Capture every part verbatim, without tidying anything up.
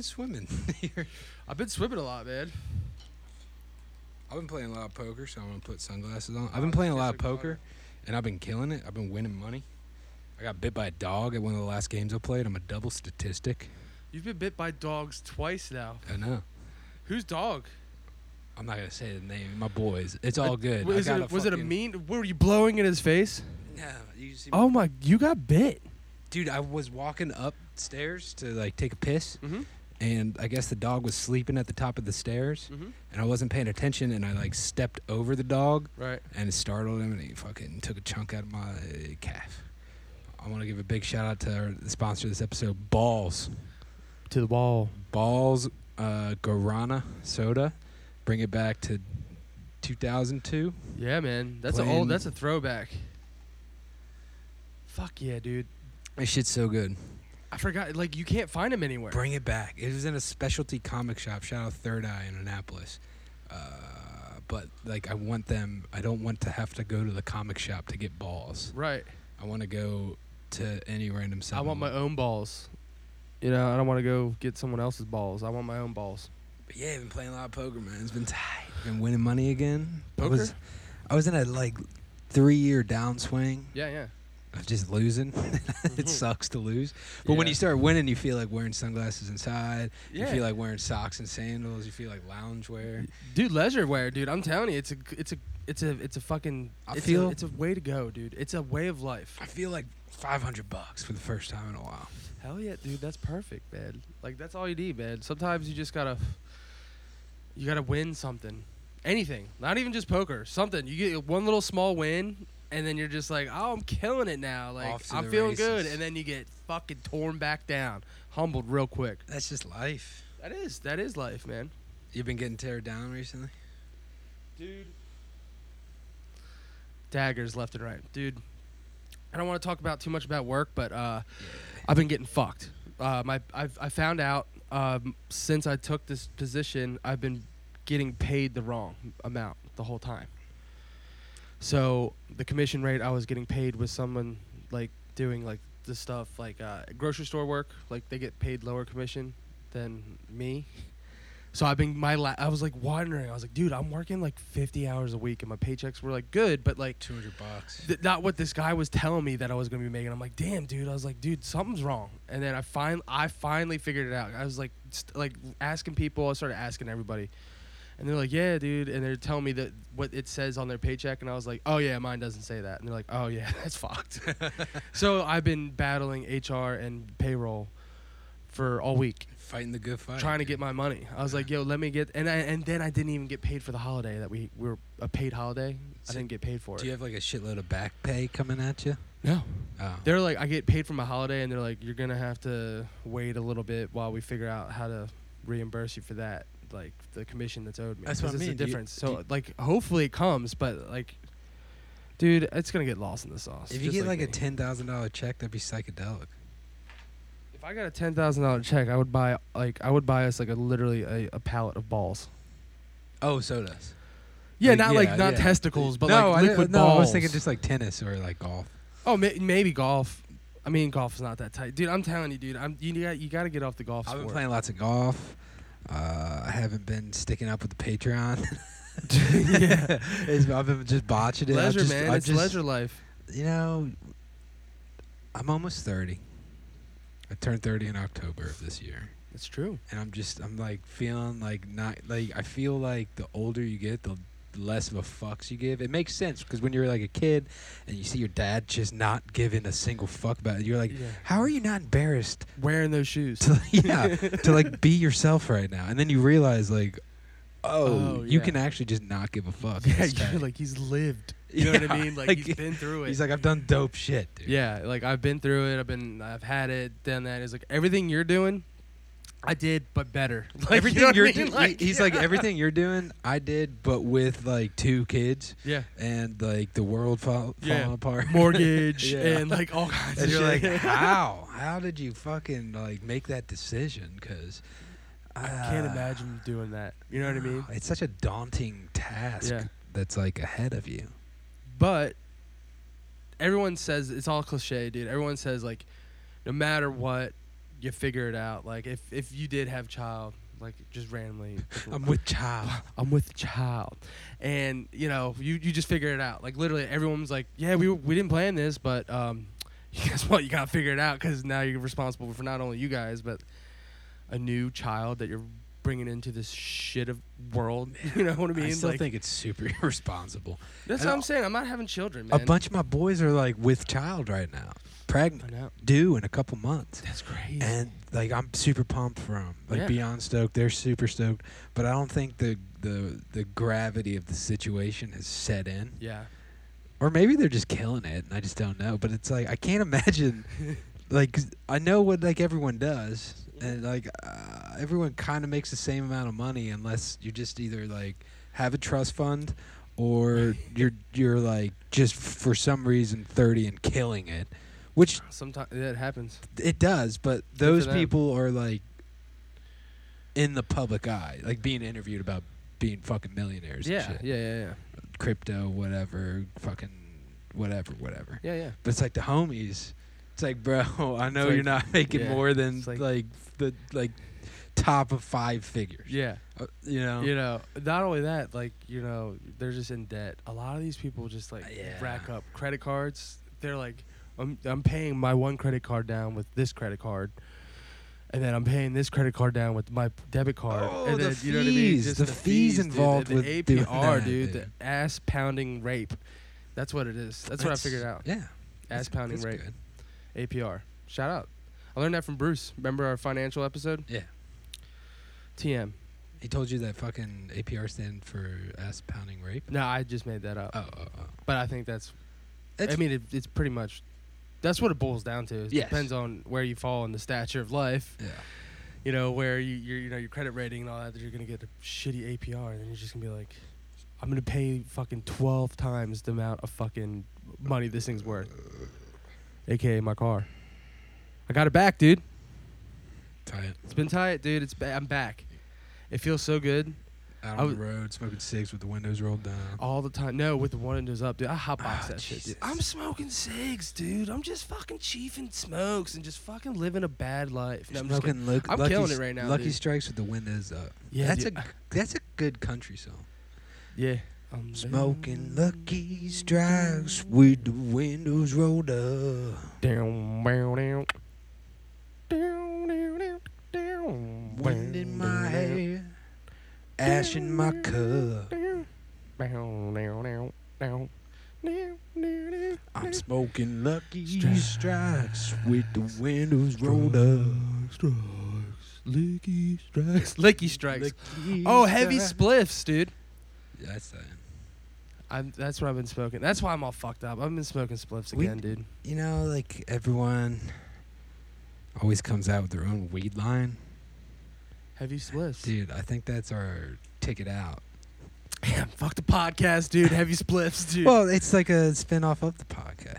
been swimming? I've been swimming a lot, man. I've been playing a lot of poker, so I'm going to put sunglasses on. I've been playing a lot of poker, and I've been killing it. I've been winning money. I got bit by a dog at one of the last games I played. I'm a double statistic. You've been bit by dogs twice now. I know. Whose dog? I'm not going to say the name. My boys. It's all good. I, I got it, a was it a mean? Were you blowing in his face? No. You see oh, my. You got bit. Dude, I was walking upstairs to, like, take a piss. Mm-hmm. And I guess the dog was sleeping at the top of the stairs, mm-hmm. and I wasn't paying attention, and I, like, stepped over the dog, right? And it startled him, and he fucking took a chunk out of my calf. I want to give a big shout-out to our sponsor of this episode, Balls. To the ball. Balls, uh, guarana soda. Bring it back to two thousand two. Yeah, man. That's Playing. a old. That's a throwback. Fuck yeah, dude. That shit's so good. I forgot, like, you can't find them anywhere. Bring it back. It was in a specialty comic shop. Shout out Third Eye in Annapolis. Uh, but, like, I want them. I don't want to have to go to the comic shop to get balls. Right. I want to go to any random seven. I want my own balls. You know, I don't want to go get someone else's balls. I want my own balls. But, yeah, I've been playing a lot of poker, man. It's been tight. Been winning money again. Poker? I was, I was in a, like, three-year downswing. Yeah, yeah. I'm just losing. It sucks to lose. But yeah. When you start winning, you feel like wearing sunglasses inside. Yeah. You feel like wearing socks and sandals. You feel like loungewear. Dude, leisure wear, dude. I'm telling you, it's a it's a it's a it's a fucking I it's feel a, it's a way to go, dude. It's a way of life. I feel like five hundred bucks for the first time in a while. Hell yeah, dude. That's perfect, man. Like, that's all you need, man. Sometimes you just got to you got to win something. Anything. Not even just poker. Something. You get one little small win. And then you're just like, oh, I'm killing it now. Like, I'm feeling races. Good. And then you get fucking torn back down, humbled real quick. That's just life. That is. That is life, man. You've been getting teared down recently? Dude. Daggers left and right. Dude, I don't want to talk about too much about work, but uh, yeah. I've been getting fucked. Uh, my, I've, I found out um, since I took this position, I've been getting paid the wrong amount the whole time. So the commission rate I was getting paid was someone like doing like the stuff like uh, grocery store work, like they get paid lower commission than me. So I've been my la- I was like wondering. I was like, dude, I'm working like fifty hours a week, and my paychecks were like good, but like two hundred bucks. Th- not what this guy was telling me that I was gonna be making. I'm like, damn, dude. I was like, dude, something's wrong. And then I fin- I finally figured it out. I was like, st- like asking people. I started asking everybody. And they're like, yeah, dude. And they're telling me that what it says on their paycheck. And I was like, oh, yeah, mine doesn't say that. And they're like, oh, yeah, that's fucked. So I've been battling H R and payroll for all week. Fighting the good fight. Trying to get my money. I was yeah. like, yo, let me get. And I, and then I didn't even get paid for the holiday that we, we were a paid holiday. So I didn't get paid for it. Do you have like a shitload of back pay coming at you? No. Oh. They're like, I get paid for my holiday. And they're like, you're going to have to wait a little bit while we figure out how to reimburse you for that. Like the commission that's owed me. That's what I mean. The difference. You, so like, hopefully it comes, but like, dude, it's gonna get lost in the sauce. If you get like, like a ten thousand dollar check, that'd be psychedelic. If I got a ten thousand dollar check, I would buy like I would buy us like a literally a, a pallet of balls. Oh, sodas. Yeah, like, not yeah, like not yeah. testicles, but no, like liquid I, no, balls. No, I was thinking just like tennis or like golf. Oh, may- maybe golf. I mean, golf is not that tight, dude. I'm telling you, dude. I'm you got you got to get off the golf. I've sport. been playing lots of golf. Uh, I haven't been sticking up with the Patreon. Yeah, it's, I've been just botching it. Leisure, just, man. I it's just, leisure life. You know, I'm almost thirty. I turned thirty in October of this year. It's true. And I'm just, I'm like feeling like not like I feel like the older you get, the less of a fucks you give. It makes sense because when you're like a kid and you see your dad just not giving a single fuck about it, you're like, yeah. How are you not embarrassed wearing those shoes? To, yeah, to like be yourself right now. And then you realize like, oh, oh you yeah. can actually just not give a fuck. Yeah, you're like he's lived. You yeah, know what I mean? Like, like he's been through it. He's like, I've done dope shit, dude. Yeah, like I've been through it. I've been, I've had it, done that. It's like everything you're doing. I did, but better. Like, everything you know you're I mean? do- like, he's yeah. like everything you're doing, I did, but with like two kids. Yeah, and like the world fall- yeah. falling apart, mortgage, yeah. and like all kinds. And of you're shit. like, how? How did you fucking like make that decision? Because uh, I can't imagine doing that. You know what I mean? It's such a daunting task yeah. that's like ahead of you. But everyone says it's all cliche, dude. Everyone says like, no matter what. you figure it out. Like, if, if you did have child, like, just randomly. I'm with child. I'm with child. And, you know, you, you just figure it out. Like, literally, everyone's like, yeah, we we didn't plan this, but um, guess what? You got to figure it out because now you're responsible for not only you guys, but a new child that you're bringing into this shit of world. You know what I mean? I still like, think it's super irresponsible. That's what I'm saying. I'm not having children, man. A bunch of my boys are, like, with child right now. Pregnant, due in a couple months. That's crazy. And like I'm super pumped for them, like yeah. beyond stoked. They're super stoked, but I don't think the the the gravity of the situation has set in. Yeah. Or maybe they're just killing it, and I just don't know. But it's like I can't imagine. Like I know what like everyone does, and like uh, everyone kind of makes the same amount of money unless you just either like have a trust fund, or you're you're like just for some reason thirty and killing it. Which sometimes yeah, it happens. It does, but those people are like in the public eye, like being interviewed about being fucking millionaires. Yeah, and shit. yeah, yeah, yeah. Crypto, whatever, fucking, whatever, whatever. Yeah, yeah. But it's like the homies. It's like, bro, I know like, you're not making yeah, more than like, like the like top of five figures. Yeah, uh, you know. You know. Not only that, like you know, they're just in debt. A lot of these people just like yeah. rack up credit cards. They're like. I'm I'm paying my one credit card down with this credit card, and then I'm paying this credit card down with my debit card. Oh, and the then, fees! You know what I mean? Just the, the fees, fees involved dude, the, the with A P R, dude. dude. The ass pounding rape. That's what it is. That's, that's what I figured out. Yeah, ass pounding rape. Good. A P R. Shout out. I learned that from Bruce. Remember our financial episode? Yeah. T M. He told you that fucking A P R stand for ass pounding rape. No, I just made that up. Oh, oh, oh. But I think that's. It's I mean, it, it's pretty much. That's what it boils down to. It yes. depends on where you fall in the stature of life. Yeah. You know, where you you're, you know your credit rating and all that, that you're going to get a shitty A P R, and then you're just going to be like, I'm going to pay fucking twelve times the amount of fucking money this thing's worth, a k a my car. I got it back, dude. Tight. It's been tight, dude. It's ba- I'm back. It feels so good. Out on w- the road, smoking cigs with the windows rolled down. All the time. No, with the windows up, dude. I hotbox oh, that Jesus. shit, dude. I'm smoking cigs, dude. I'm just fucking chiefing smokes and just fucking living a bad life. No, I'm smoking look, I'm lucky, killing it right now, Lucky dude. Strikes with the windows up. Yeah, that's dude. a that's a good country song. Yeah. I'm smoking Lucky Strikes with the windows rolled up. Down, down, down. Down, down, down. Down. Wind in my hair. Ash in my cup. I'm smoking Lucky Strikes, strikes with the windows strikes, rolled up. Strikes, Licky Strikes. Licky Strikes. Licky oh, heavy spliffs, dude. Yeah, that's that. I'm, that's what I've been smoking. That's why I'm all fucked up. I've been smoking spliffs again, we, dude. You know, like everyone always comes out with their own weed line. Heavy spliffs. Dude, I think that's our ticket out. Yeah, fuck the podcast, dude. Heavy spliffs, dude. Well, it's like a spinoff of the podcast.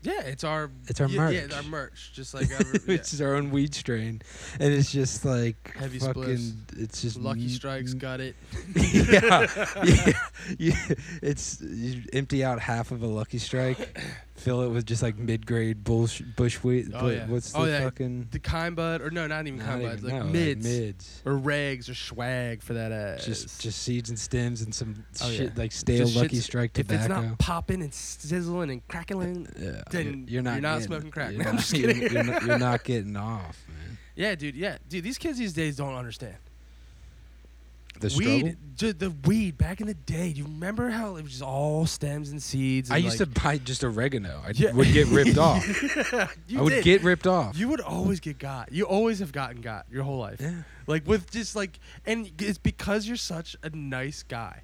Yeah, it's our... It's our y- merch. Yeah, it's our merch. Just like... Our, yeah. It's just our own weed strain. And it's just like... Heavy fucking, spliffs. It's just... Lucky m- Strikes got it. yeah, yeah, yeah. It's... You empty out half of a Lucky Strike. Fill it with just like mid-grade bush, bush weed. Oh, yeah. What's oh, the yeah. fucking... The kind bud. Or no, not even kind bud. Like no, mids. Like mids. Or rags or swag for that ass. Just just seeds and stems and some oh, shit yeah. like stale just Lucky Strike tobacco. If it's not popping and sizzling and crackling... Yeah. Then you're not, you're not smoking crack. You're, no, not, I'm just kidding. You're, you're, not, you're not getting off, man. Yeah, dude. Yeah, dude. These kids these days don't understand. The weed, d- the weed back in the day. Do you remember how it was just all stems and seeds? And I used like, to buy just oregano. I yeah. would get ripped off. I would did. get ripped off. You would always get got. You always have gotten got your whole life. Yeah. Like with just like, and it's because you're such a nice guy.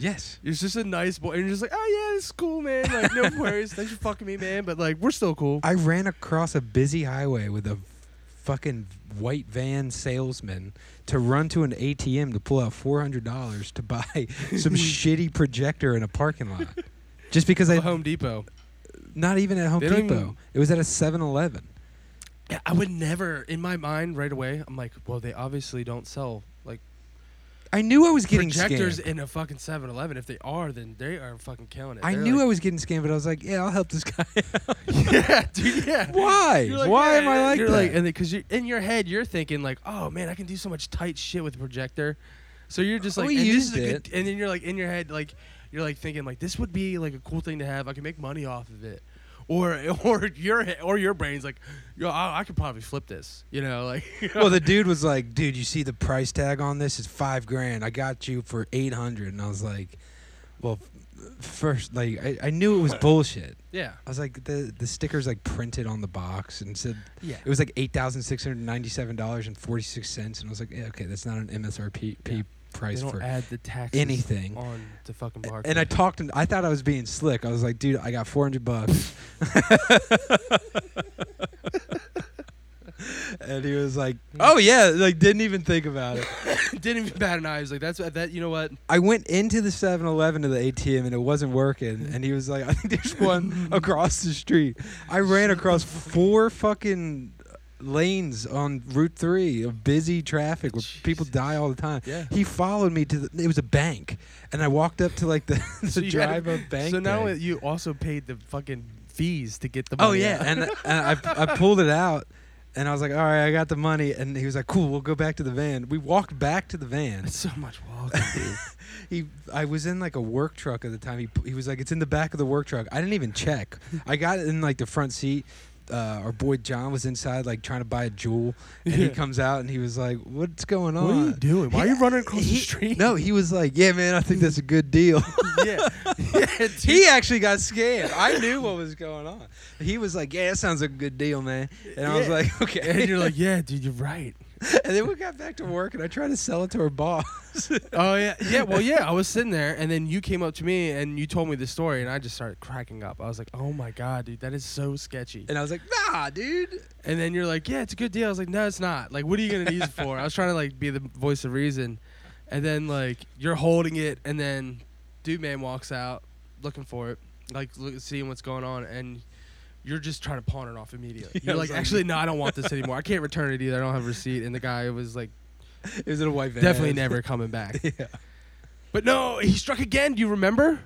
Yes. You're just a nice boy. And you're just like, oh, yeah, it's cool, man. Like, no worries. Thanks for fucking me, man. But, like, we're still cool. I ran across a busy highway with a fucking white van salesman to run to an A T M to pull out four hundred dollars to buy some shitty projector in a parking lot. Just because I... Home Depot. Not even at Home Depot. Even, it was at a seven eleven. I would never, in my mind right away, I'm like, well, they obviously don't sell... I knew I was getting projectors scammed. In a fucking seven eleven. If they are, then they are fucking killing it. I They're knew like, I was getting scammed, but I was like, yeah, I'll help this guy out. Yeah, dude, yeah. Why? Like, Why yeah, am I like you're that? Like, and because in your head, you're thinking like, oh, man, I can do so much tight shit with a projector. So you're just like, oh, and, used this is a good, and then you're like in your head, like you're like thinking like this would be like a cool thing to have. I can make money off of it. Or or your or your brain's like, yo, I, I could probably flip this, you know, like. You know? Well, the dude was like, dude, you see the price tag on this is five grand. I got you for eight hundred, and I was like, well, first, like, I, I knew it was bullshit. Yeah. I was like, the the stickers like printed on the box and said, yeah, it was like eight thousand six hundred ninety seven dollars and forty six cents, and I was like, yeah, okay, that's not an M S R P. Yeah. Price they don't for add the taxes anything on the fucking bar. And I talked and I thought I was being slick. I was like, dude, I got four hundred bucks. And he was like, oh yeah, like didn't even think about it. Didn't even bat an eye. He was like, that's that. You know what? I went into the seven eleven to the A T M and it wasn't working. And he was like, I think there's one across the street. I ran across four fucking lanes on Route Three of busy traffic where Jesus. People die all the time. Yeah. He followed me to the, it was a bank, and I walked up to like the, the so drive up bank. So now bank. You also paid the fucking fees to get the money. Oh yeah, out. and, and I I pulled it out, and I was like, all right, I got the money, and he was like, cool, we'll go back to the van. We walked back to the van. That's so much walking, dude. He, I was in like a work truck at the time. He he was like, it's in the back of the work truck. I didn't even check. I got it in like the front seat. Uh, our boy John was inside, like trying to buy a jewel, and yeah. He comes out and he was like, "What's going on? What are you doing? Why he, are you running across he, the street?" No, he was like, "Yeah, man, I think that's a good deal." yeah, yeah he actually got scared. I knew what was going on. He was like, "Yeah, that sounds like a good deal, man." And yeah. I was like, "Okay." And you're like, "Yeah, dude, you're right." And then we got back to work, and I tried to sell it to our boss. Oh yeah, yeah. Well, yeah. I was sitting there, and then you came up to me, and you told me the story, and I just started cracking up. I was like, "Oh my god, dude, that is so sketchy." And I was like, "Nah, dude." And then you're like, "Yeah, it's a good deal." I was like, "No, it's not. Like, what are you gonna use it for?" I was trying to like be the voice of reason, and then like you're holding it, and then dude man walks out looking for it, like look, seeing what's going on, and. You're just trying to pawn it off immediately. Yeah, you're like, actually, no, I don't want this anymore. I can't return it either. I don't have a receipt. And the guy was like, "Is it a white van?" Definitely never coming back. Yeah. But no, he struck again. Do you remember?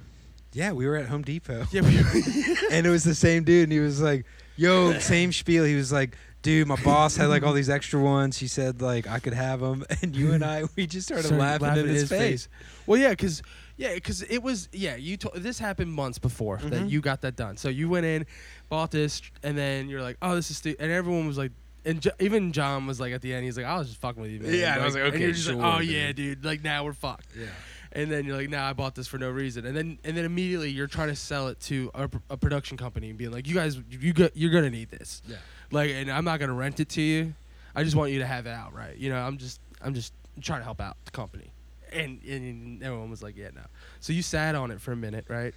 Yeah, we were at Home Depot. Yeah, we were. And it was the same dude. And he was like, "Yo," same spiel. He was like, "Dude, my boss had like all these extra ones. He said like I could have them." And you and I, we just started, started laughing, laughing in his, his face. face. Well, yeah, because. Yeah, because it was, yeah, you. To- this happened months before mm-hmm. that you got that done. So you went in, bought this, and then you're like, oh, this is stupid. And everyone was like, and jo- even John was like at the end, he's like, I was just fucking with you, man. Yeah, like, and I was like, okay, and you're just sure, like, oh, dude. Yeah, dude, like now we're fucked. Yeah. And then you're like, nah, I bought this for no reason. And then and then immediately you're trying to sell it to a, a production company and being like, you guys, you go- you're going to need this. Yeah. Like, and I'm not going to rent it to you. I just want you to have it outright. You know, I'm just, I'm just trying to help out the company. And, and everyone was like, yeah, no. So you sat on it for a minute, right?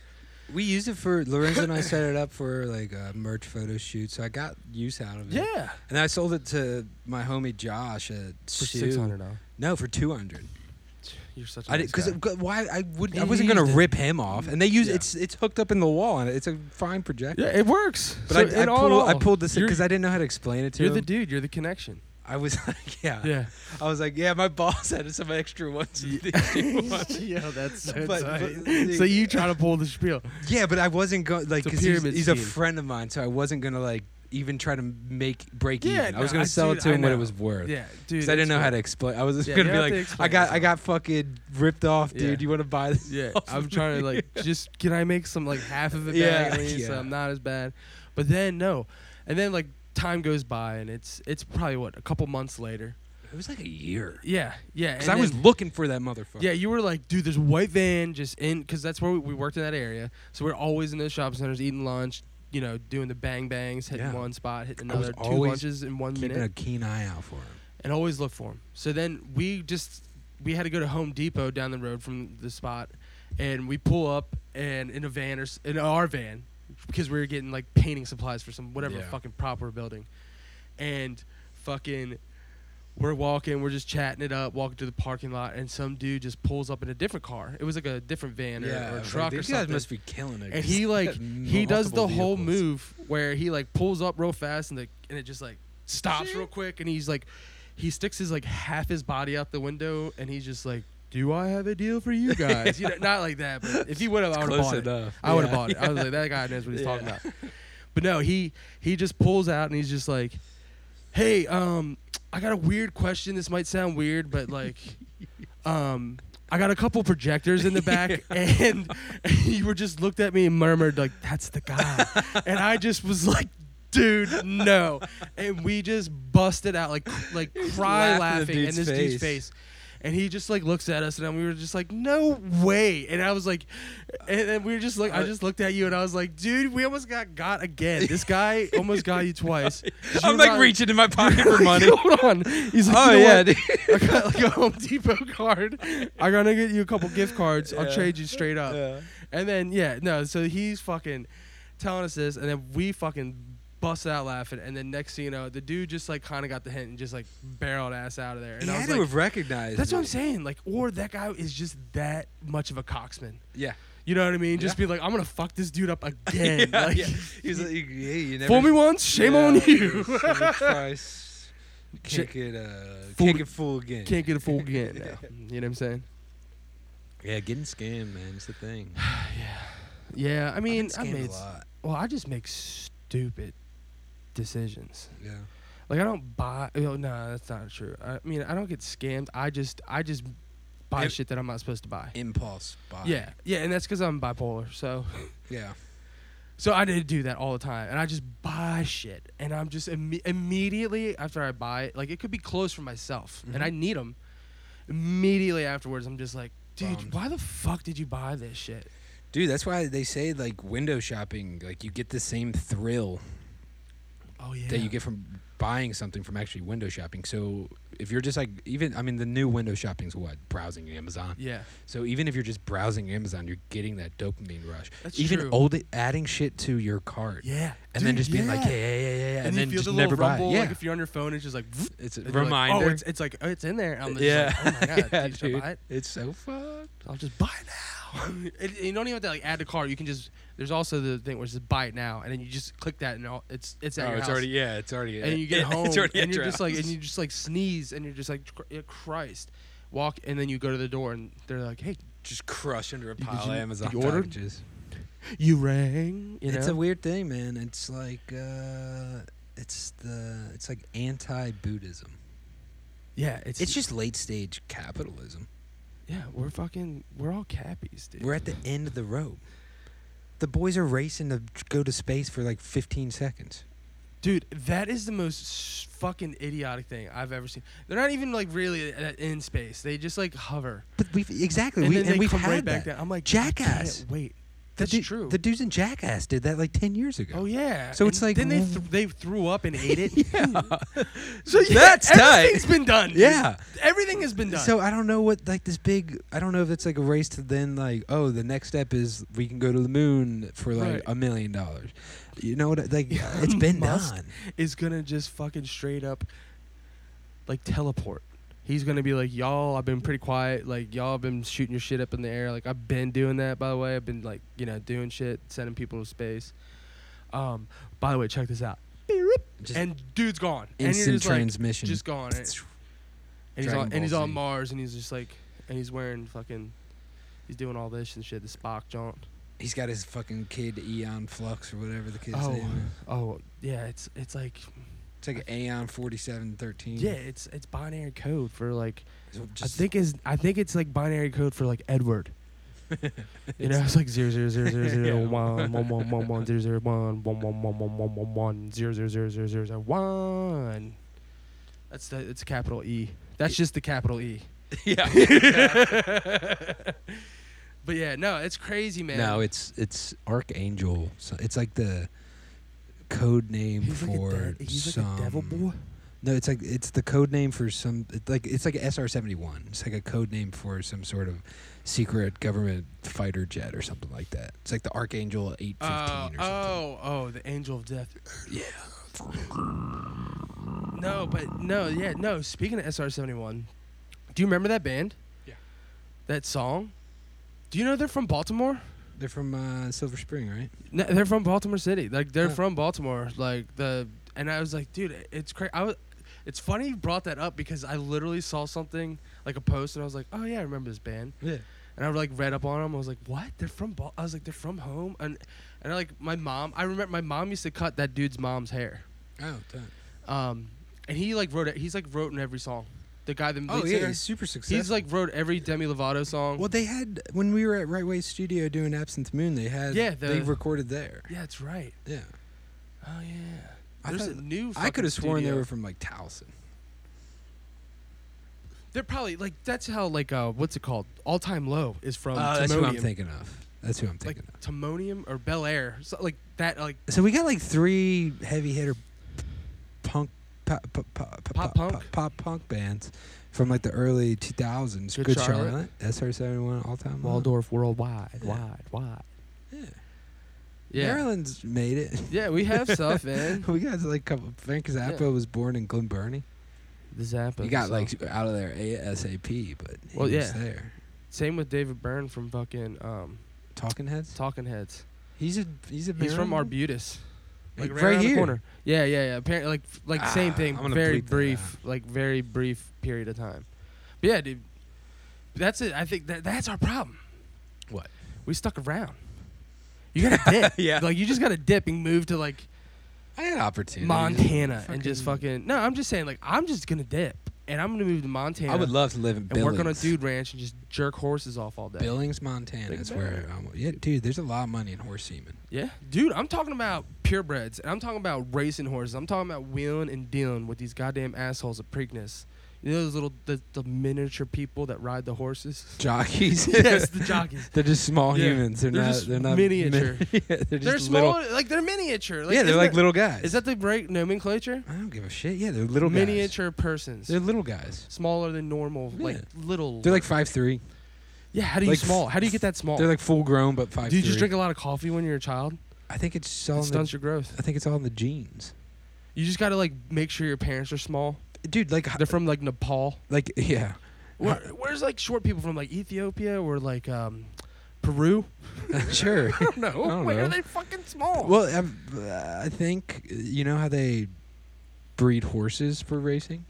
We used it for, Lorenzo and I set it up for like a merch photo shoot. So I got use out of it. Yeah. And I sold it to my homie Josh at for six hundred dollars. No, for two hundred dollars. You're such a I nice did, guy. Because why I wouldn't, I wasn't going to rip him off. And they use, yeah. it's it's hooked up in the wall and it's a fine projector. Yeah, it works. But so I, I, pulled, all, I pulled this because I didn't know how to explain it to you're him. You're the dude. You're the connection. I was like, yeah. yeah. I was like, yeah, my boss had some extra ones. Yeah, yeah that's so but, but, So you try to pull the spiel. Yeah, but I wasn't going, like, because he's, he's a friend of mine, so I wasn't going to, like, even try to make, break yeah, even. No, I was going to sell dude, it to him what it was worth. Yeah, dude. Because I didn't know how to explain. I was just yeah, going to be like, I got I got fucking ripped off, dude. Yeah. You want to buy this? Yeah, I'm trying to, like, just, can I make some, like, half of it yeah, back? Yeah. So I'm not as bad. But then, no. And then, like, time goes by, and it's it's probably, what, a couple months later. It was like a year. Yeah, yeah. Because I was looking for that motherfucker. Yeah, you were like, dude, there's a white van just in, because that's where we, we worked in that area. So we we're always in those shopping centers, eating lunch, you know, doing the bang-bangs, hitting yeah. one spot, hitting another, two lunches in one minute. Keeping a keen eye out for him. And always look for him. So then we just, we had to go to Home Depot down the road from the spot, and we pull up, and in a van, or in our van, because we were getting, like, painting supplies for some whatever yeah. fucking prop we're building. And fucking we're walking, we're just chatting it up, walking to the parking lot, and some dude just pulls up in a different car. It was, like, a different van or, yeah, or a truck like, or something. These guys must be killing it. And he, like, he does the vehicles. Whole move where he, like, pulls up real fast and, the, and it just, like, stops real quick. And he's, like, he sticks his, like, half his body out the window, and he's just, like, do I have a deal for you guys? You know, not like that, but if he would have, I would have bought enough. it. I yeah. would have bought it. I was like, that guy knows what he's yeah. talking about. But no, he he just pulls out and he's just like, hey, um, I got a weird question. This might sound weird, but like, um, I got a couple projectors in the back, and you were just looked at me and murmured like, that's the guy. And I just was like, dude, no. And we just busted out, like, like cry laughing in this dude's face. And he just like looks at us, and we were just like, no way. And I was like, and then we were just like, I just looked at you, and I was like, dude, we almost got got again. This guy almost got you twice. I'm like not, reaching in my pocket for money. Hold on. He's like, oh you know yeah, dude. I got like a Home Depot card. I'm gonna get you a couple gift cards. Yeah. I'll trade you straight up. Yeah. And then yeah, no. So he's fucking telling us this, and then we fucking busted out laughing, and then next thing you know, the dude just like kind of got the hint and just like barreled ass out of there. And he I had was to like, have recognized. That's me. What I'm saying. Like, or that guy is just that much of a cocksman. Yeah, you know what I mean. Yeah. Just be like, I'm gonna fuck this dude up again. yeah, like, yeah. He's like, hey, you never fool me once, shame yeah, on you. Twice, can't get uh, can't get fooled again. Can't get a fool again. No. You know what I'm saying? Yeah, getting scammed, man. It's the thing. yeah, yeah. I mean, I made a lot. Well, I just make stupid. decisions. Yeah. Like I don't buy you know, no, that's not true. I mean, I don't get scammed. I just I just buy Im- shit that I'm not supposed to buy. Impulse buy. Yeah. Yeah, and that's cuz I'm bipolar. So yeah. So I did do that all the time, and I just buy shit, and I'm just Im- immediately after I buy it, like it could be clothes for myself, mm-hmm. and I need them. Immediately afterwards, I'm just like, dude, Bummed. why the fuck did you buy this shit? Dude, that's why they say like window shopping, like you get the same thrill Oh, yeah. that you get from buying something from actually window shopping. So if you're just like, even, I mean, the new window shopping's what? Browsing Amazon. Yeah. So even if you're just browsing Amazon, you're getting that dopamine rush. That's even true. Even old, adding shit to your cart. Yeah. And Dude, then just yeah. being like, yeah, yeah, yeah, yeah. And, and then you feel just the never buy it. Yeah. Like if you're on your phone, it's just like, it's a reminder. Like, oh, it's, it's like, oh, it's in there. I'm just yeah. like, oh my God. yeah, dude, buy it? It's so fucked. I'll just buy it now. it, you don't even have to like add to cart. You can just. There's also the thing where it says buy it now, and then you just click that, and all, it's it's at oh, your it's house. already yeah, it's already. And you get yeah, home, and you're just house. like, and you just like sneeze, and you're just like, Christ, walk, and then you go to the door, and they're like, hey, just crush under a pile you, of Amazon you packages. You rang. You know? It's a weird thing, man. It's like, uh, it's the it's like anti-Buddhism. Yeah, it's it's just late stage capitalism. Yeah, we're fucking, we're all cappies, dude. We're at the end of the road. The boys are racing to go to space for like fifteen seconds. Dude, that is the most fucking idiotic thing I've ever seen. They're not even like really in space. They just like hover. But we've, exactly. And we, then and they we've come had right back that. down. I'm like, Jackass. I can't wait. That's the du- true. The dudes in Jackass did that like ten years ago. Oh, yeah. So and it's like. Then they th- they threw up and ate it. yeah. So yeah, that's everything's tight. been done. Dude. Yeah. Everything has been done. So I don't know what like this big. I don't know if it's like a race to then like, oh, the next step is we can go to the moon for like a million dollars. You know what? Like yeah. It's been Musk done. Is going to just fucking straight up like teleport. He's going to be like, y'all, I've been pretty quiet. Like, y'all have been shooting your shit up in the air. Like, I've been doing that, by the way. I've been, like, you know, doing shit, sending people to space. Um, by the way, check this out. Just and dude's gone. Instant and just transmission. Like, just gone. And, and he's on, and he's on Mars, and he's just, like, and he's wearing fucking, he's doing all this and shit, the Spock jaunt. He's got his fucking kid, Eon Flux, or whatever the kid's oh, name is. Oh, yeah, it's it's like... It's like an Aeon forty-seven thirteen. Yeah, it's it's binary code for like. I think is I think it's like binary code for like Edward. You know, it's like zero zero zero zero zero one one one one one zero zero one one one one one one one one zero zero zero zero zero zero one. That's the it's capital E. That's just the capital E. Yeah. But yeah, no, it's crazy, man. No, it's it's Archangel. So it's like the. Code name he's for like de- he's some. Like a devil boy? No, it's like it's the code name for some. It's like it's like S R seventy-one. It's like a code name for some sort of secret government fighter jet or something like that. It's like the Archangel eight fifteen uh, or something. Oh, oh, the Angel of Death. Yeah. No, but no, yeah, no. Speaking of S R seventy-one, do you remember that band? Yeah. That song. Do you know they're from Baltimore? They're from uh, Silver Spring, right? No, they're from Baltimore City. Like they're yeah. from Baltimore. Like the and I was like, dude, it's crazy. I was It's funny you brought that up because I literally saw something, like a post, and I was like, oh, yeah, I remember this band. Yeah. And I, like, read up on them. I was like, what? They're from Balls? I was like, they're from home? And, and I, like, my mom, I remember my mom used to cut that dude's mom's hair. Oh, damn. Um, and he, like, wrote it. He's, like, wrote in every song. The guy that oh, yeah, he's super successful. He's, like, wrote every Demi Lovato song. Well, they had, when we were at Right Way Studio doing Absinthe Moon, they had, yeah, the, they recorded there. Yeah, that's right. Yeah. Oh, yeah. I There's a new I could have sworn studio. They were from, like, Towson. They're probably, like, that's how, like, uh, what's it called? All Time Low is from uh, Timonium. That's who I'm thinking of. That's who I'm thinking like, of. Timonium or Bel Air. So, like, that, like. So we got, like, three heavy hitter punk. Pop, pop, pop, pop, pop punk pop, pop punk bands from like the early two thousands. Good, Good Charlotte, Charlotte S R seventy-one, All Time Low, Waldorf Worldwide, yeah. Wide, wide. Yeah, yeah. Maryland's made it. Yeah, we have stuff, man. We got like a couple. Frank Zappa yeah. was born in Glen Burnie. The Zappa. He got so. like out of there ASAP, but he well, was yeah. there. Same with David Byrne from fucking um, Talking Heads. Talking Heads. He's a he's a he's Maryland? From Arbutus. Like, like right, right around here. The corner. Yeah, yeah, yeah. Apparently, like, like ah, same thing. Very brief, like, very brief period of time. But yeah, dude, that's it. I think that that's our problem. What? We stuck around. You gotta dip. Yeah. Like, you just gotta dip and move to like. I had opportunity. Montana and just fucking. No, I'm just saying. Like, I'm just gonna dip and I'm gonna move to Montana. I would love to live in Billings. And work on a dude ranch and just jerk horses off all day. Billings, Montana is where. I'm, yeah, dude. There's a lot of money in horse semen. Yeah, dude. I'm talking about. Purebreds, and I'm talking about racing horses. I'm talking about wheeling and dealing with these goddamn assholes at Preakness. You know those little the, the miniature people that ride the horses. Jockeys. Yes, the jockeys. They're just small yeah. humans. They're, they're not. Just they're not miniature. Min- yeah, they're just they're small. Little. Like they're miniature. Like, yeah, they're like that, little guys. Is that the right nomenclature? I don't give a shit. Yeah, they're little miniature guys. Miniature persons. They're little guys. Smaller than normal. Yeah. Like little. They're like five three. Yeah. How do you like small? How do you get that small? They're like full grown but five three. Do you three. Just drink a lot of coffee when you're a child? I think it's all it stunts the, your growth. I think it's all in the genes. You just gotta like make sure your parents are small, dude. Like they're from like Nepal. Like yeah, Where, where's like short people from like Ethiopia or like um, Peru? Sure, I don't know. I don't Why know. Are they fucking small? Well, uh, I think you know how they breed horses for racing.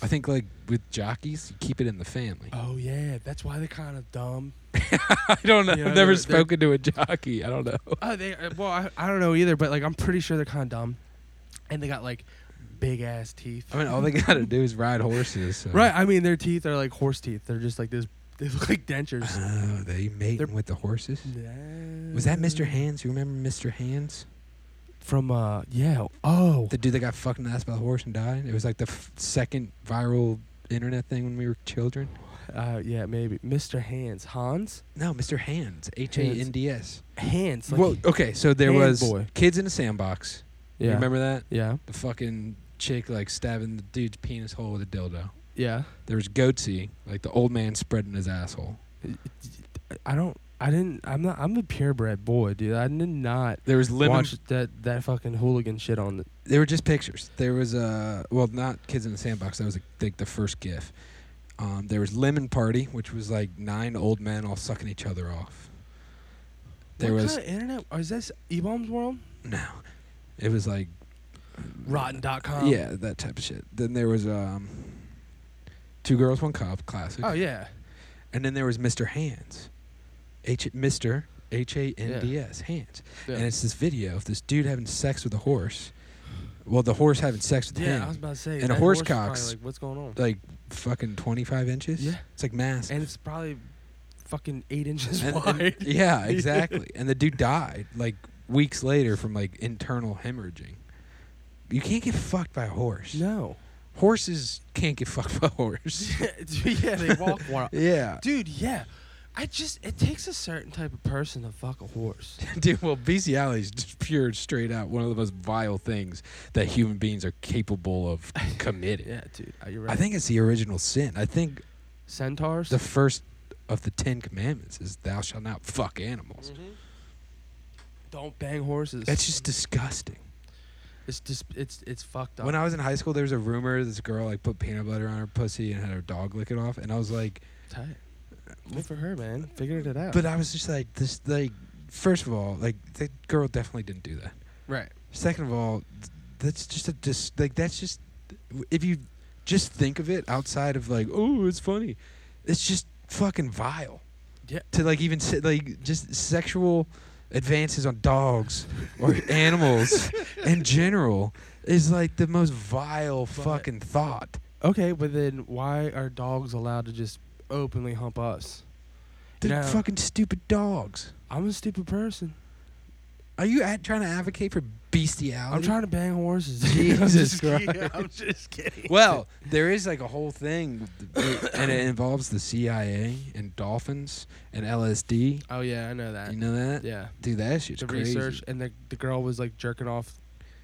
I think like with jockeys, you keep it in the family. Oh yeah, that's why they're kind of dumb. I don't know. You know I've never spoken to a jockey. I don't know. Oh, they well, I, I don't know either. But like, I'm pretty sure they're kind of dumb, and they got like big ass teeth. I mean, all they got to do is ride horses. So. Right. I mean, their teeth are like horse teeth. They're just like this. They look like dentures. Oh, they mating they're with the horses. No. Was that Mister Hands? You remember Mister Hands? From uh yeah oh the dude that got fucking ass by the horse and died. It was like the f- second viral internet thing when we were children. Uh, yeah, maybe. Mister Hands. Hans? No, Mister Hands. H A N D S. Hands. Like well, okay, so there was boy. Kids in a Sandbox. Yeah. You remember that? Yeah. The fucking chick, like, stabbing the dude's penis hole with a dildo. Yeah. There was Goatsy, like, the old man spreading his asshole. I don't... I didn't... I'm not... I'm a purebred boy, dude. I did not there was lemon, watch that, that fucking hooligan shit on the... They were just pictures. There was, uh... Well, not Kids in a Sandbox. That was, like, the first GIF. Um, there was Lemon Party, which was like nine old men all sucking each other off. There what was kind of internet? Is this E-Bomb's world? No, it was like Rotten dot com. Yeah, that type of shit. Then there was um, Two Girls One Cup, classic. Oh yeah, and then there was Mister Hands, H Mister H A N D S Hands, yeah. And it's this video of this dude having sex with a horse. Well, the horse having sex with yeah, him. Yeah, I was about to say. And a horse, horse cock's like, what's going on? Like fucking twenty-five inches. Yeah, it's like massive. And it's probably fucking eight inches and, wide. And, yeah, exactly. And the dude died like weeks later from like internal hemorrhaging. You can't get fucked by a horse. No, horses can't get fucked by a horse. Yeah, they walk. walk. Yeah, dude. Yeah. I just, it takes a certain type of person to fuck a horse. Dude, well, bestiality is just pure, straight out one of the most vile things that human beings are capable of committing. Yeah, dude. Are you right? I think it's the original sin. I think centaurs? The first of the Ten Commandments is thou shalt not fuck animals. Mm-hmm. Don't bang horses. That's just disgusting. It's just, it's it's fucked up. When I was in high school, there was a rumor this girl, like, put peanut butter on her pussy and had her dog lick it off, and I was like... Tight. Good for her, man. Figured it out. But I was just like, this, like, first of all, like, that girl definitely didn't do that. Right. Second of all, that's just a, dis- like, that's just, if you Just think of it outside of like, oh, it's funny. It's just fucking vile. Yeah. To like even sit like just sexual advances on dogs or animals in general is like the most vile but, fucking thought. Okay, but then why are dogs allowed to just openly hump us? They're now, fucking stupid dogs. I'm a stupid person. Are you at, trying to advocate for bestiality? I'm trying to bang horses. Jesus Christ. Yeah, I'm just kidding. Well, there is like a whole thing, and it involves the C I A and dolphins and L S D. Oh, yeah, I know that. You know that? Yeah. Dude, that shit's the crazy. The research, and the, the girl was like jerking off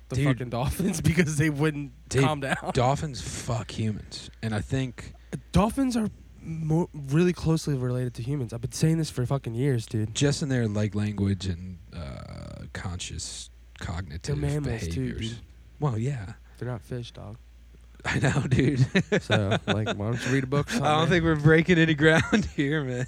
the dude, fucking dolphins because they wouldn't dude, calm down. Dolphins fuck humans, and I think... Dolphins are... More really closely related to humans. I've been saying this for fucking years, dude. Just in their like language and uh, conscious cognitive they're mammals behaviors. Too, dude. Well, yeah. They're not fish, dog. I know, dude. So, like, why don't you read a book? I don't think we're breaking any ground here, man.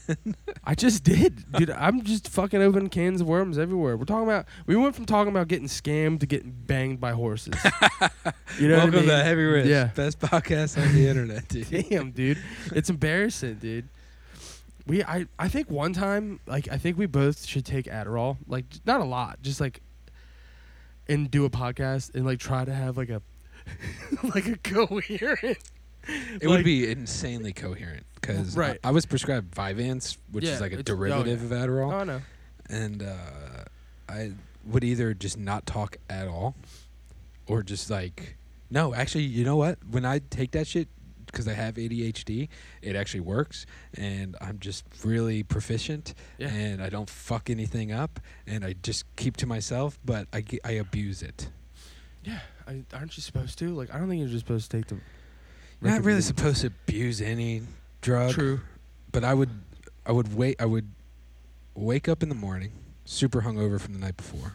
I just did, dude. I'm just fucking opening cans of worms everywhere. We're talking about. We went from talking about getting scammed to getting banged by horses. You know, welcome what I mean? To Heavy Riffs, yeah. Best podcast on the internet, dude. Damn, dude, it's embarrassing, dude. We, I, I think one time, like, I think we both should take Adderall, like, not a lot, just like, and do a podcast and like try to have like a. Like a coherent. It like, would be insanely coherent because right. I, I was prescribed Vyvanse, which yeah, is like a derivative oh yeah. of Adderall. Oh, no. And uh, I would either just not talk at all or just like, no, actually, you know what? When I take that shit, because I have A D H D, it actually works, and I'm just really proficient, yeah. and I don't fuck anything up, and I just keep to myself, but I, I abuse it. Yeah. I, aren't you supposed to? Like, I don't think you're just supposed to take them. You're not really supposed to abuse any drug. True. But I would, I would wait. I would wake up in the morning, super hungover from the night before.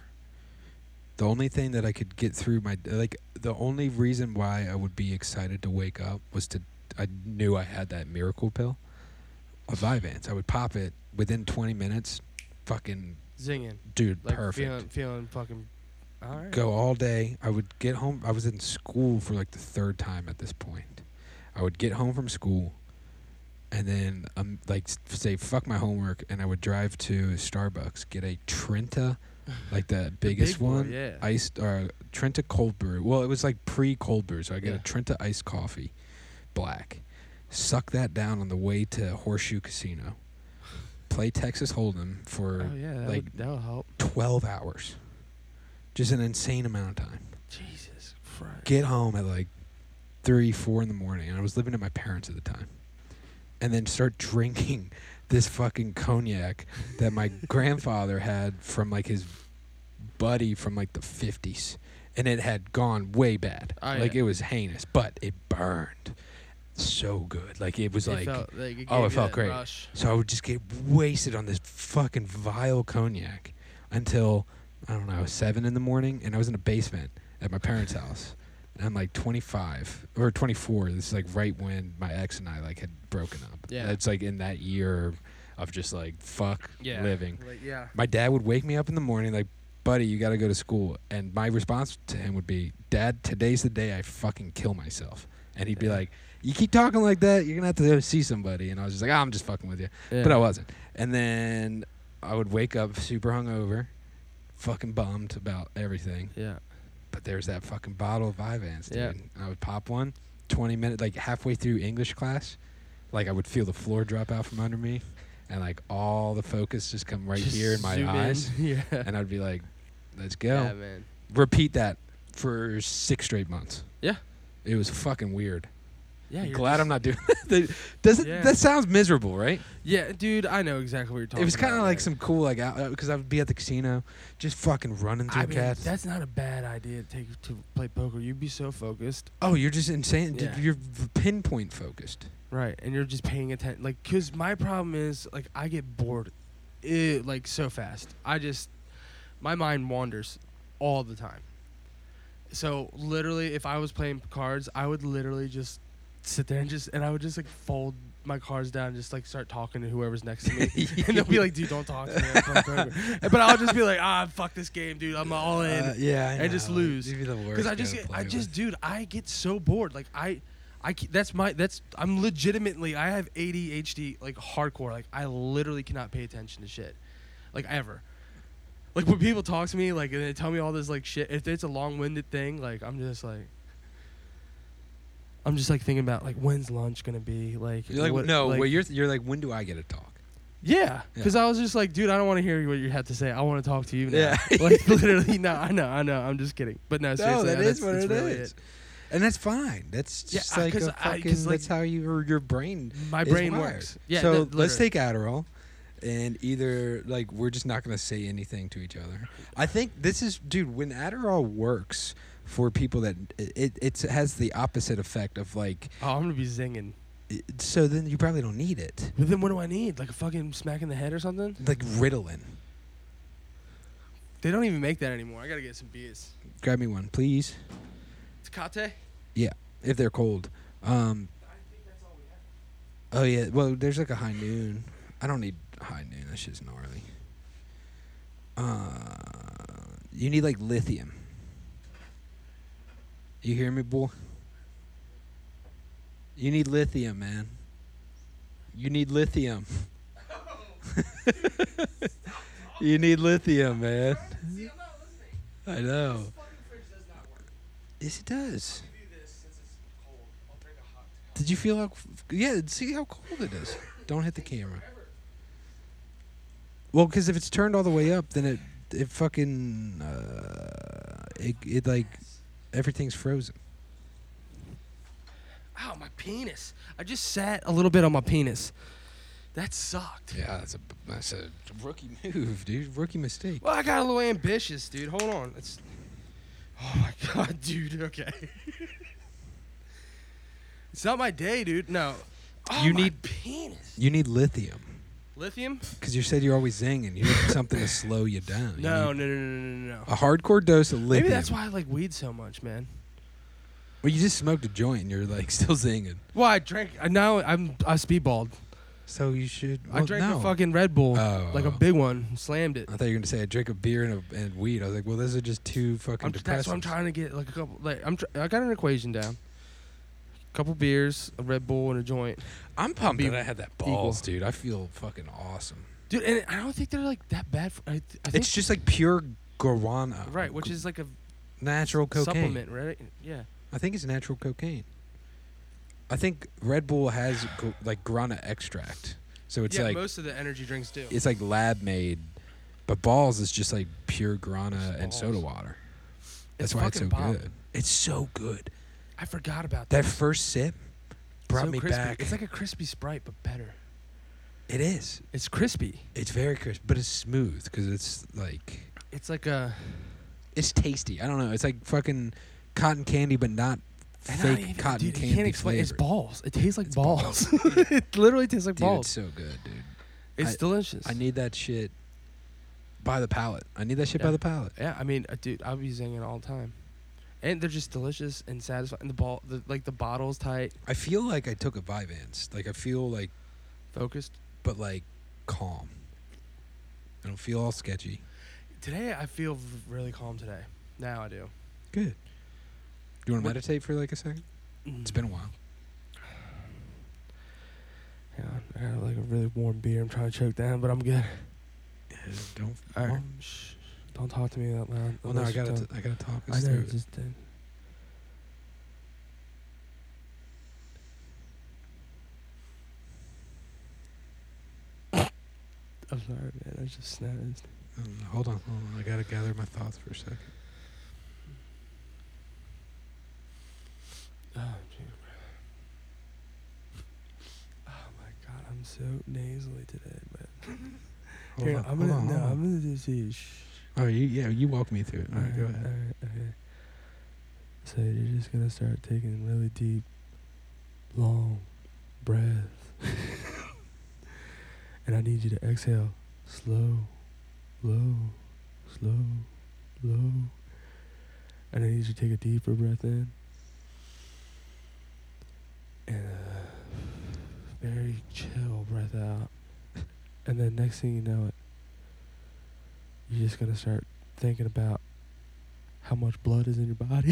The only thing that I could get through my like, the only reason why I would be excited to wake up was to I knew I had that miracle pill, a Vyvanse. I would pop it within twenty minutes, fucking zinging, dude, like perfect. Feeling, feeling fucking. All right. Go all day. I would get home. I was in school for like the third time at this point. I would get home from school and then um, like say fuck my homework, and I would drive to Starbucks, get a Trenta, like the biggest the big one, one yeah. iced uh, Trenta cold brew. Well, it was like pre-cold brew, so I get yeah. a Trenta iced coffee, black. Suck that down on the way to Horseshoe Casino. Play Texas Hold'em for oh, yeah, that like would, that'll help. twelve hours. Just an insane amount of time. Jesus Christ. Get home at like three, four in the morning. And I was living at my parents' at the time. And then start drinking this fucking cognac that my grandfather had from like his buddy from like the fifties. And it had gone way bad. Oh, like yeah. It was heinous, but it burned so good. Like it was it like, felt, like it oh, it felt great. Rush. So I would just get wasted on this fucking vile cognac until... I don't know, I was seven in the morning, and I was in a basement at my parents' house. And I'm like twenty-five or twenty-four. This is like right when my ex and I like had broken up. Yeah. It's like in that year of just like fuck yeah. living. Like, yeah. My dad would wake me up in the morning like, buddy, you got to go to school. And my response to him would be, Dad, today's the day I fucking kill myself. And he'd yeah. be like, you keep talking like that, you're going to have to see somebody. And I was just like, oh, I'm just fucking with you. Yeah. But I wasn't. And then I would wake up super hungover. Fucking bummed about everything. Yeah. But there's that fucking bottle of Vyvanse, dude. Yeah. And I would pop one, twenty minutes, like halfway through English class, like I would feel the floor drop out from under me, and like all the focus just come right just here in my eyes. In. Yeah. And I'd be like, let's go. Yeah, man. Repeat that for six straight months. Yeah. It was fucking weird. Yeah, I'm glad I'm not doing that. Doesn't yeah. that sounds miserable, right? Yeah, dude, I know exactly what you're talking about. It was kind of like there. Some cool like because I would be at the casino just fucking running through I cats. Mean, that's not a bad idea to take to play poker. You'd be so focused. Oh, you're just insane. Yeah. You're pinpoint focused. Right, and you're just paying attention. Like, cause my problem is like I get bored, it, like so fast. I just my mind wanders all the time. So literally, if I was playing cards, I would literally just. Sit there and just and I would just like fold my cards down and just like start talking to whoever's next to me and they'll be like, dude, don't talk to me. I'm but I'll just be like, ah, fuck this game, dude. I'm all in. Uh, yeah, I and know. Just lose because I just I with. Just dude, I get so bored. Like I I that's my that's I'm legitimately I have A D H D like hardcore. Like I literally cannot pay attention to shit, like ever. Like when people talk to me, like and they tell me all this like shit. If it's a long-winded thing, like I'm just like. I'm just like thinking about like when's lunch gonna be like. You're like what, no, like, well you're you're like when do I get to talk? Yeah, because yeah. I was just like, dude, I don't want to hear what you had to say. I want to talk to you now. Yeah. Like literally, no, I know, I know, I'm just kidding. But no, seriously, no, that no, is what it really is, it. And that's fine. That's just yeah, like a fucking. I, like, that's how your your brain. My is brain wired. Works. Yeah. So th- let's take Adderall, and either like we're just not gonna say anything to each other. I think this is, dude, when Adderall works. For people that it it's, it has the opposite effect of like. Oh, I'm gonna be zinging. So then you probably don't need it. But then what do I need? Like a fucking smack in the head or something? Like Ritalin. They don't even make that anymore. I gotta get some beers. Grab me one, please. Tecate? Yeah, if they're cold. Um, I think that's all we have. Oh yeah, well there's like a high noon. I don't need high noon. That shit's gnarly. Uh, you need like lithium. You hear me, boy? You need lithium, man. You need lithium. You need lithium, man. See, I'm not listening. I know. This fucking fridge does not work. Yes, it does. I'll give you this since it's cold. I'll drink a hot towel. Did you feel how... Yeah, see how cold it is. Don't hit the camera. Well, because if it's turned all the way up, then it, it fucking... Uh, it, it, like... Everything's frozen. Ow, my penis. I just sat a little bit on my penis. That sucked. Yeah, that's a, that's a rookie move, dude. Rookie mistake. Well, I got a little ambitious, dude. Hold on. Let's. Oh, my God, dude. Okay. It's not my day, dude. No. Oh, you my need, penis. You need lithium. Lithium? Because you said you're always zinging. You need something to slow you down. You no, no, no, no, no, no. A hardcore dose of lithium. Maybe that's why I like weed so much, man. Well, you just smoked a joint and you're like still zinging. Well, I drank. I, now I'm I speedballed. So you should. Well, I drank no. a fucking Red Bull, oh. like a big one, slammed it. I thought you were gonna say I drink a beer and, a, and weed. I was like, well, those are just two fucking. I'm, that's what I'm trying to get. Like a couple. Like I'm. Tr- I got an equation down. Couple beers, a Red Bull, and a joint. I'm pumped that I had that Balls, equal. Dude. I feel fucking awesome. Dude, and I don't think they're, like, that bad. For, I th- I think it's just, like, pure guarana. Right, which is, like, a... Natural cocaine. Supplement, right? Yeah. I think it's natural cocaine. I think Red Bull has, gu- like, guarana extract. So it's, yeah, like... Yeah, most of the energy drinks do. It's, like, lab-made. But Balls is just, like, pure guarana and soda water. That's it's why it's so bomb. Good. It's so good. I forgot about that. That first sip brought so me crispy. Back. It's like a crispy Sprite, but better. It is. It's crispy. It's very crisp, but it's smooth because it's like. It's like a. It's tasty. I don't know. It's like fucking cotton candy, but not fake even, cotton dude, candy. You can't explain. Flavor. It's Balls. It tastes like it's balls. balls. It literally tastes like dude, balls. It's so good, dude. It's I, delicious. I need that shit by the palate. I need that shit yeah. by the palate. Yeah, I mean, uh, dude, I'll be using it all the time. And they're just delicious and satisfying. And the ball, the, like the bottle's tight. I feel like I took a Vyvanse. Like I feel like focused, but like calm. I don't feel all sketchy. Today I feel really calm. Today, now I do. Good. Do you want to meditate for like a second? Mm. It's been a while. Hang on, I got like a really warm beer. I'm trying to choke down, but I'm good. Yeah, don't. All right. Um, sh- Don't talk to me that loud. Well, no, I gotta, t- I gotta talk. I know, just did. I'm sorry, man. I just snapped. Um, hold on, hold on. I gotta gather my thoughts for a second. Oh, dude. Oh my God, I'm so nasally today, man. hold Here, on, I'm hold gonna, on, no, hold I'm on. gonna just see. Shh. Oh, you, yeah, you walk me through it. All, all right, right, go ahead. All right, okay. So you're just going to start taking really deep, long breaths. And I need you to exhale slow, low, slow, low. And I need you to take a deeper breath in. And a very chill breath out. And then next thing you know it, you're just going to start thinking about how much blood is in your body.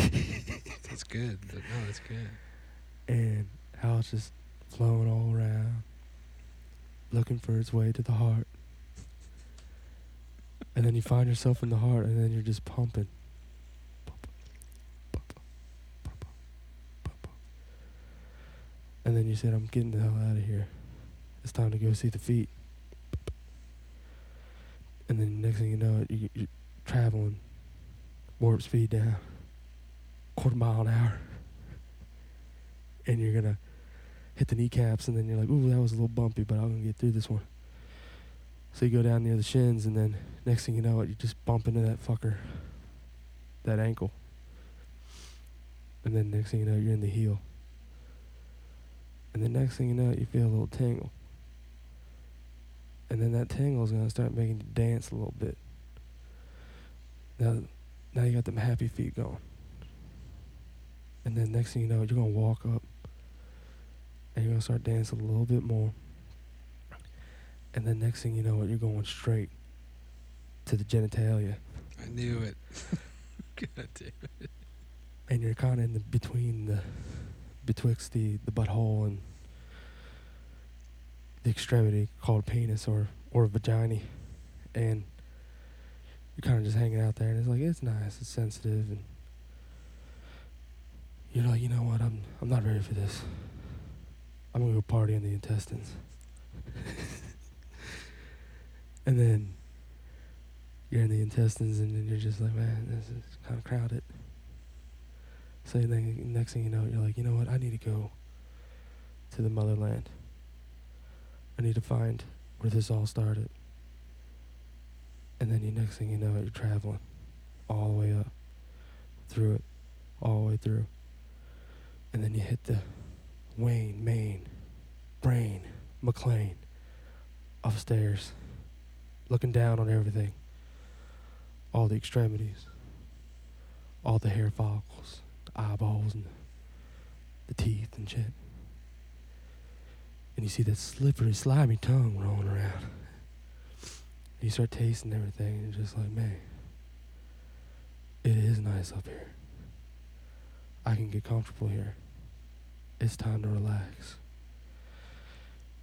That's good. No, that's good. And how it's just flowing all around, looking for its way to the heart. And then you find yourself in the heart, and then you're just pumping. And then you said, I'm getting the hell out of here. It's time to go see the feet. And then next thing you know, you, you're traveling, warp speed down, quarter mile an hour. And you're going to hit the kneecaps, and then you're like, ooh, that was a little bumpy, but I'm going to get through this one. So you go down near the shins, and then next thing you know, you just bump into that fucker, that ankle. And then next thing you know, you're in the heel. And then next thing you know, you feel a little tingle. And then that tingle is going to start making you dance a little bit. Now, now you got them happy feet going. And then next thing you know, you're going to walk up. And you're going to start dancing a little bit more. And then next thing you know, you're going straight to the genitalia. I knew it. God damn it. And you're kind of in the between the... betwixt the, the butthole and the extremity called penis or, or vagina, and you're kind of just hanging out there, and it's like, it's nice, it's sensitive, and you're like, you know what, I'm I'm not ready for this. I'm gonna go party in the intestines. And then you're in the intestines, and then you're just like, man, this is kind of crowded. So then next thing you know, you're like, you know what? I need to go to the motherland. I need to find where this all started. And then the next thing you know, you're traveling all the way up, through it, all the way through. And then you hit the Wayne, Maine, Brain, McLean, upstairs, looking down on everything, all the extremities, all the hair follicles, eyeballs and the teeth and shit, and you see that slippery, slimy tongue rolling around. And you start tasting everything, and you're just like, man, it is nice up here. I can get comfortable here. It's time to relax,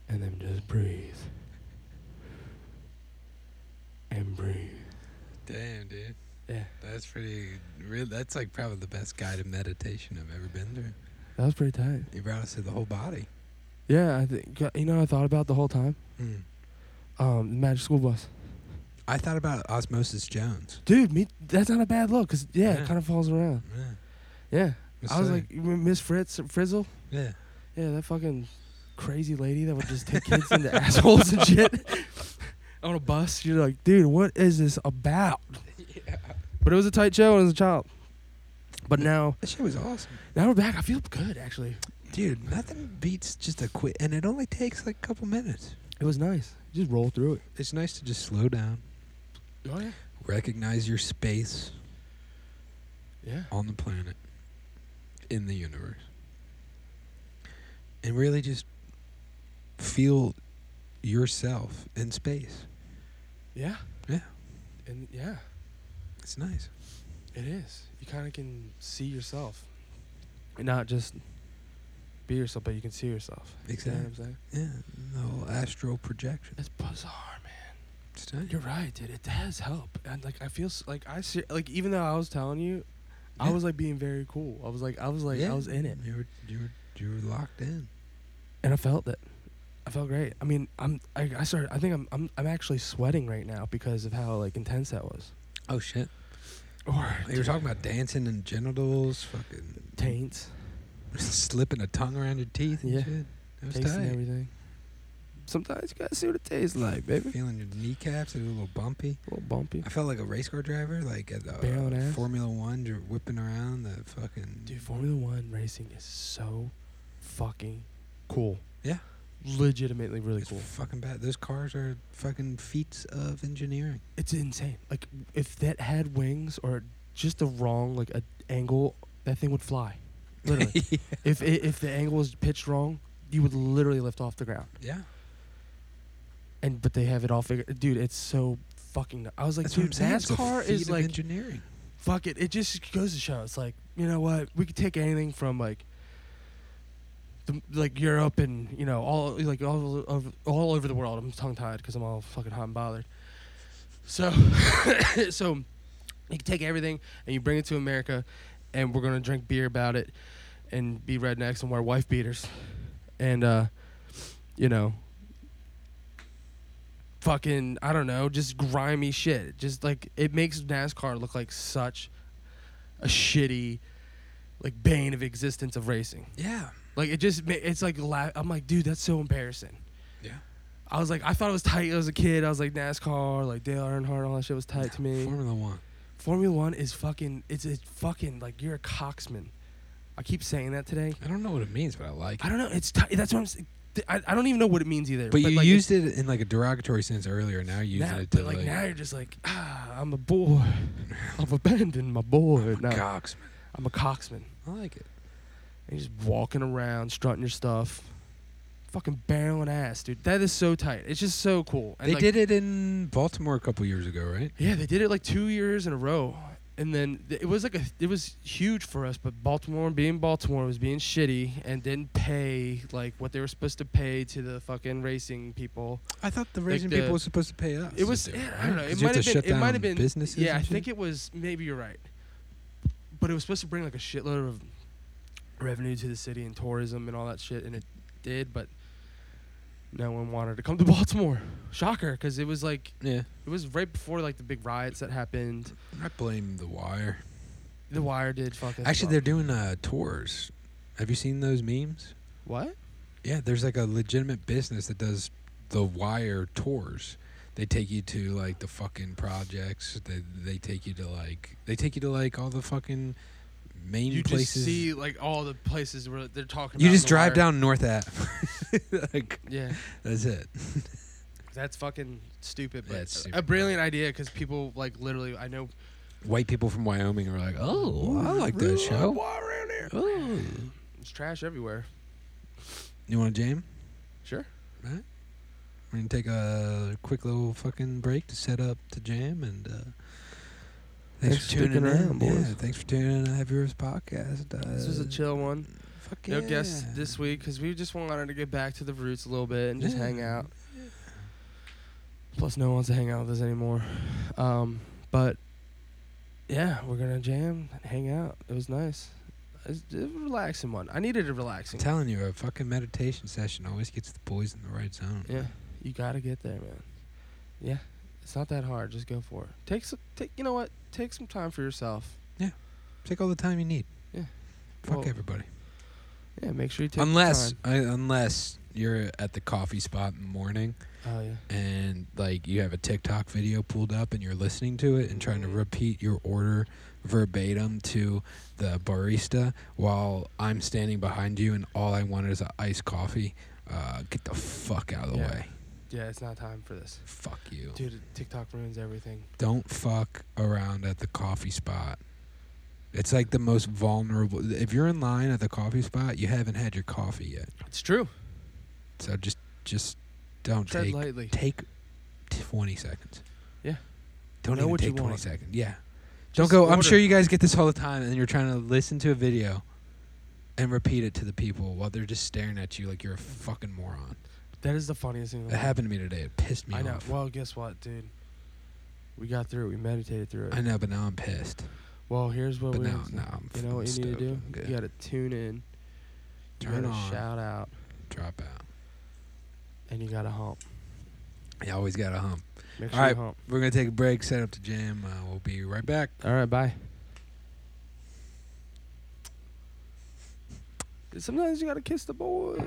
and then just breathe and breathe. Damn, dude. Yeah. That's pretty, real, that's like probably the best guided meditation I've ever been through. That was pretty tight. You brought us through the whole body. Yeah, I think, you know what I thought about the whole time? Mm. Um, the Magic School Bus. I thought about Osmosis Jones. Dude, me, that's not a bad look, because, yeah, yeah, it kind of falls around. Yeah. Yeah. What's I was like, like Miss Fritz, Frizzle? Yeah. Yeah, that fucking crazy lady that would just take kids into assholes and shit on a bus. You're like, dude, what is this about? But it was a tight show when I was a child. But now... that show was awesome. Now we're back. I feel good, actually. Dude, nothing beats just a quick... and it only takes like a couple minutes. It was nice. You just roll through it. It's nice to just slow down. Oh, yeah. Recognize your space. Yeah. On the planet. In the universe. And really just feel yourself in space. Yeah. Yeah. And yeah. It's nice. It is. You kind of can see yourself. And not just be yourself, but you can see yourself. Exactly. You know what I'm saying? Yeah. The whole astral projection. It's bizarre, man. It's nice. You're right, dude. It does help. And like I feel like I ser- like even though I was telling you, yeah. I was like being very cool. I was like I was like yeah. I was in it. You were you were you were locked in. And I felt it. I felt great. I mean, I'm I, I started I think I'm I'm I'm actually sweating right now because of how like intense that was. Oh shit! Or you were talking about dancing and genitals, fucking taints, slipping a tongue around your teeth and yeah. shit. That was tasting tight. Everything. Sometimes you gotta see what it tastes like, baby. Feeling your kneecaps, it was a little bumpy. A little bumpy. I felt like a race car driver, like at the uh, Formula One, you're whipping around the fucking. Dude, Formula One racing is so fucking cool. Yeah. Legitimately really it's cool. Fucking bad. Those cars are fucking feats of engineering. It's insane. Like if that had wings or just the wrong like a angle, that thing would fly. Literally. Yeah. If it, if the angle was pitched wrong, you would literally lift off the ground. Yeah. And but they have it all figured. Dude, it's so fucking. I was like, that's dude, NASCAR is like engineering. Fuck it. It just goes to show. It's like, you know what? We could take anything from like the, like Europe and, you know, all like all of all over the world. I'm tongue tied because I'm all fucking hot and bothered. So, so you can take everything and you bring it to America, and we're gonna drink beer about it, and be rednecks and wear wife beaters, and uh, you know, fucking I don't know, just grimy shit. Just like it makes NASCAR look like such a shitty, like bane of existence of racing. Yeah. Like it just, it's like la- I'm like, dude, that's so embarrassing. Yeah. I was like, I thought it was tight as a kid. I was like, NASCAR, like Dale Earnhardt, all that shit was tight yeah, to me. Formula One. Formula One is fucking, it's it's fucking like you're a coxman. I keep saying that today. I don't know what it means, but I like it. I don't know. It's tight. That's what I'm saying. I, I don't even know what it means either. But, but you like used it in like a derogatory sense earlier. Now you use it to like, like now you're just like, ah, I'm a boy. I've abandoned my boy. I'm a no. coxman. I'm a coxman. I like it. And you're just walking around, strutting your stuff. Fucking barreling ass, dude. That is so tight. It's just so cool. And they like, did it in Baltimore a couple years ago, right? Yeah, they did it like two years in a row. And then th- it was like a it was huge for us, but Baltimore being Baltimore was being shitty and didn't pay like what they were supposed to pay to the fucking racing people. I thought the racing like the, people were supposed to pay us. It was yeah, I don't know. It might have been. It might have been businesses. Yeah, I shit? think it was. Maybe you're right. But it was supposed to bring like a shitload of revenue to the city and tourism and all that shit, and it did. But no one wanted to come to Baltimore. Shocker, because it was like yeah, it was right before like the big riots that happened. I blame The Wire. The Wire did fucking. Actually, they're doing uh, tours. Have you seen those memes? What? Yeah, there's like a legitimate business that does The Wire tours. They take you to like the fucking projects. They they take you to like they take you to like all the fucking main you places. You just see like all the places where they're talking. You about just drive wire. down North Ave. Like, yeah, that's it. That's fucking stupid, but that's stupid, a brilliant right. idea because people like literally. I know white people from Wyoming are like, oh, I like that show. Around here. Oh, there's trash everywhere. You want to jam? Sure. All right. We're gonna take a quick little fucking break to set up the jam and. Uh, Thanks, thanks for tuning in, around, boys. Yeah, thanks for tuning in to Heavy Riffs Podcast. Uh, this was a chill one. Fuck yeah. No guests this week because we just wanted to get back to the roots a little bit and just yeah. hang out. Yeah. Plus, no one wants to hang out with us anymore. Um, but, yeah, we're going to jam and hang out. It was nice. It was a relaxing one. I needed a relaxing one. I'm telling you, a fucking meditation session always gets the boys in the right zone. Yeah, man. You got to get there, man. Yeah. It's not that hard. Just go for it. Take some, take, you know what? Take some time for yourself. Yeah. Take all the time you need. Yeah. Fuck well, everybody. Yeah, make sure you take unless, the time. I, unless you're at the coffee spot in the morning. Oh, yeah. And, like, you have a TikTok video pulled up and you're listening to it and trying to repeat your order verbatim to the barista while I'm standing behind you and all I want is an iced coffee. Uh, get the fuck out of the yeah. way. Yeah, it's not time for this. Fuck you. Dude, TikTok ruins everything. Don't fuck around at the coffee spot. It's like the most vulnerable. If you're in line at the coffee spot, you haven't had your coffee yet. It's true. So just just don't Tread take lightly. Take twenty seconds. Yeah. Don't know even what take you twenty want. seconds. Yeah. Just don't go, order. I'm sure you guys get this all the time, and you're trying to listen to a video and repeat it to the people while they're just staring at you like you're a fucking moron. That is the funniest thing. It happened to me today. It pissed me I know. off. Well, guess what, dude? We got through it. We meditated through it. I know, but now I'm pissed. Well, here's what but we now, now I'm You know what you need to do? You got to tune in. You Turn gotta on. Shout out. Drop out. And you got to hump. You always got to hump. Make sure All right, you hump. We're going to take a break, set up the jam. Uh, we'll be right back. All right, bye. Sometimes you got to kiss the boys.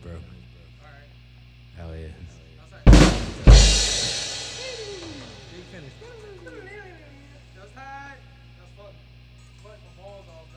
was broke. All right. Hell yeah. Big finish. That was high. That's fun. But the ball's off.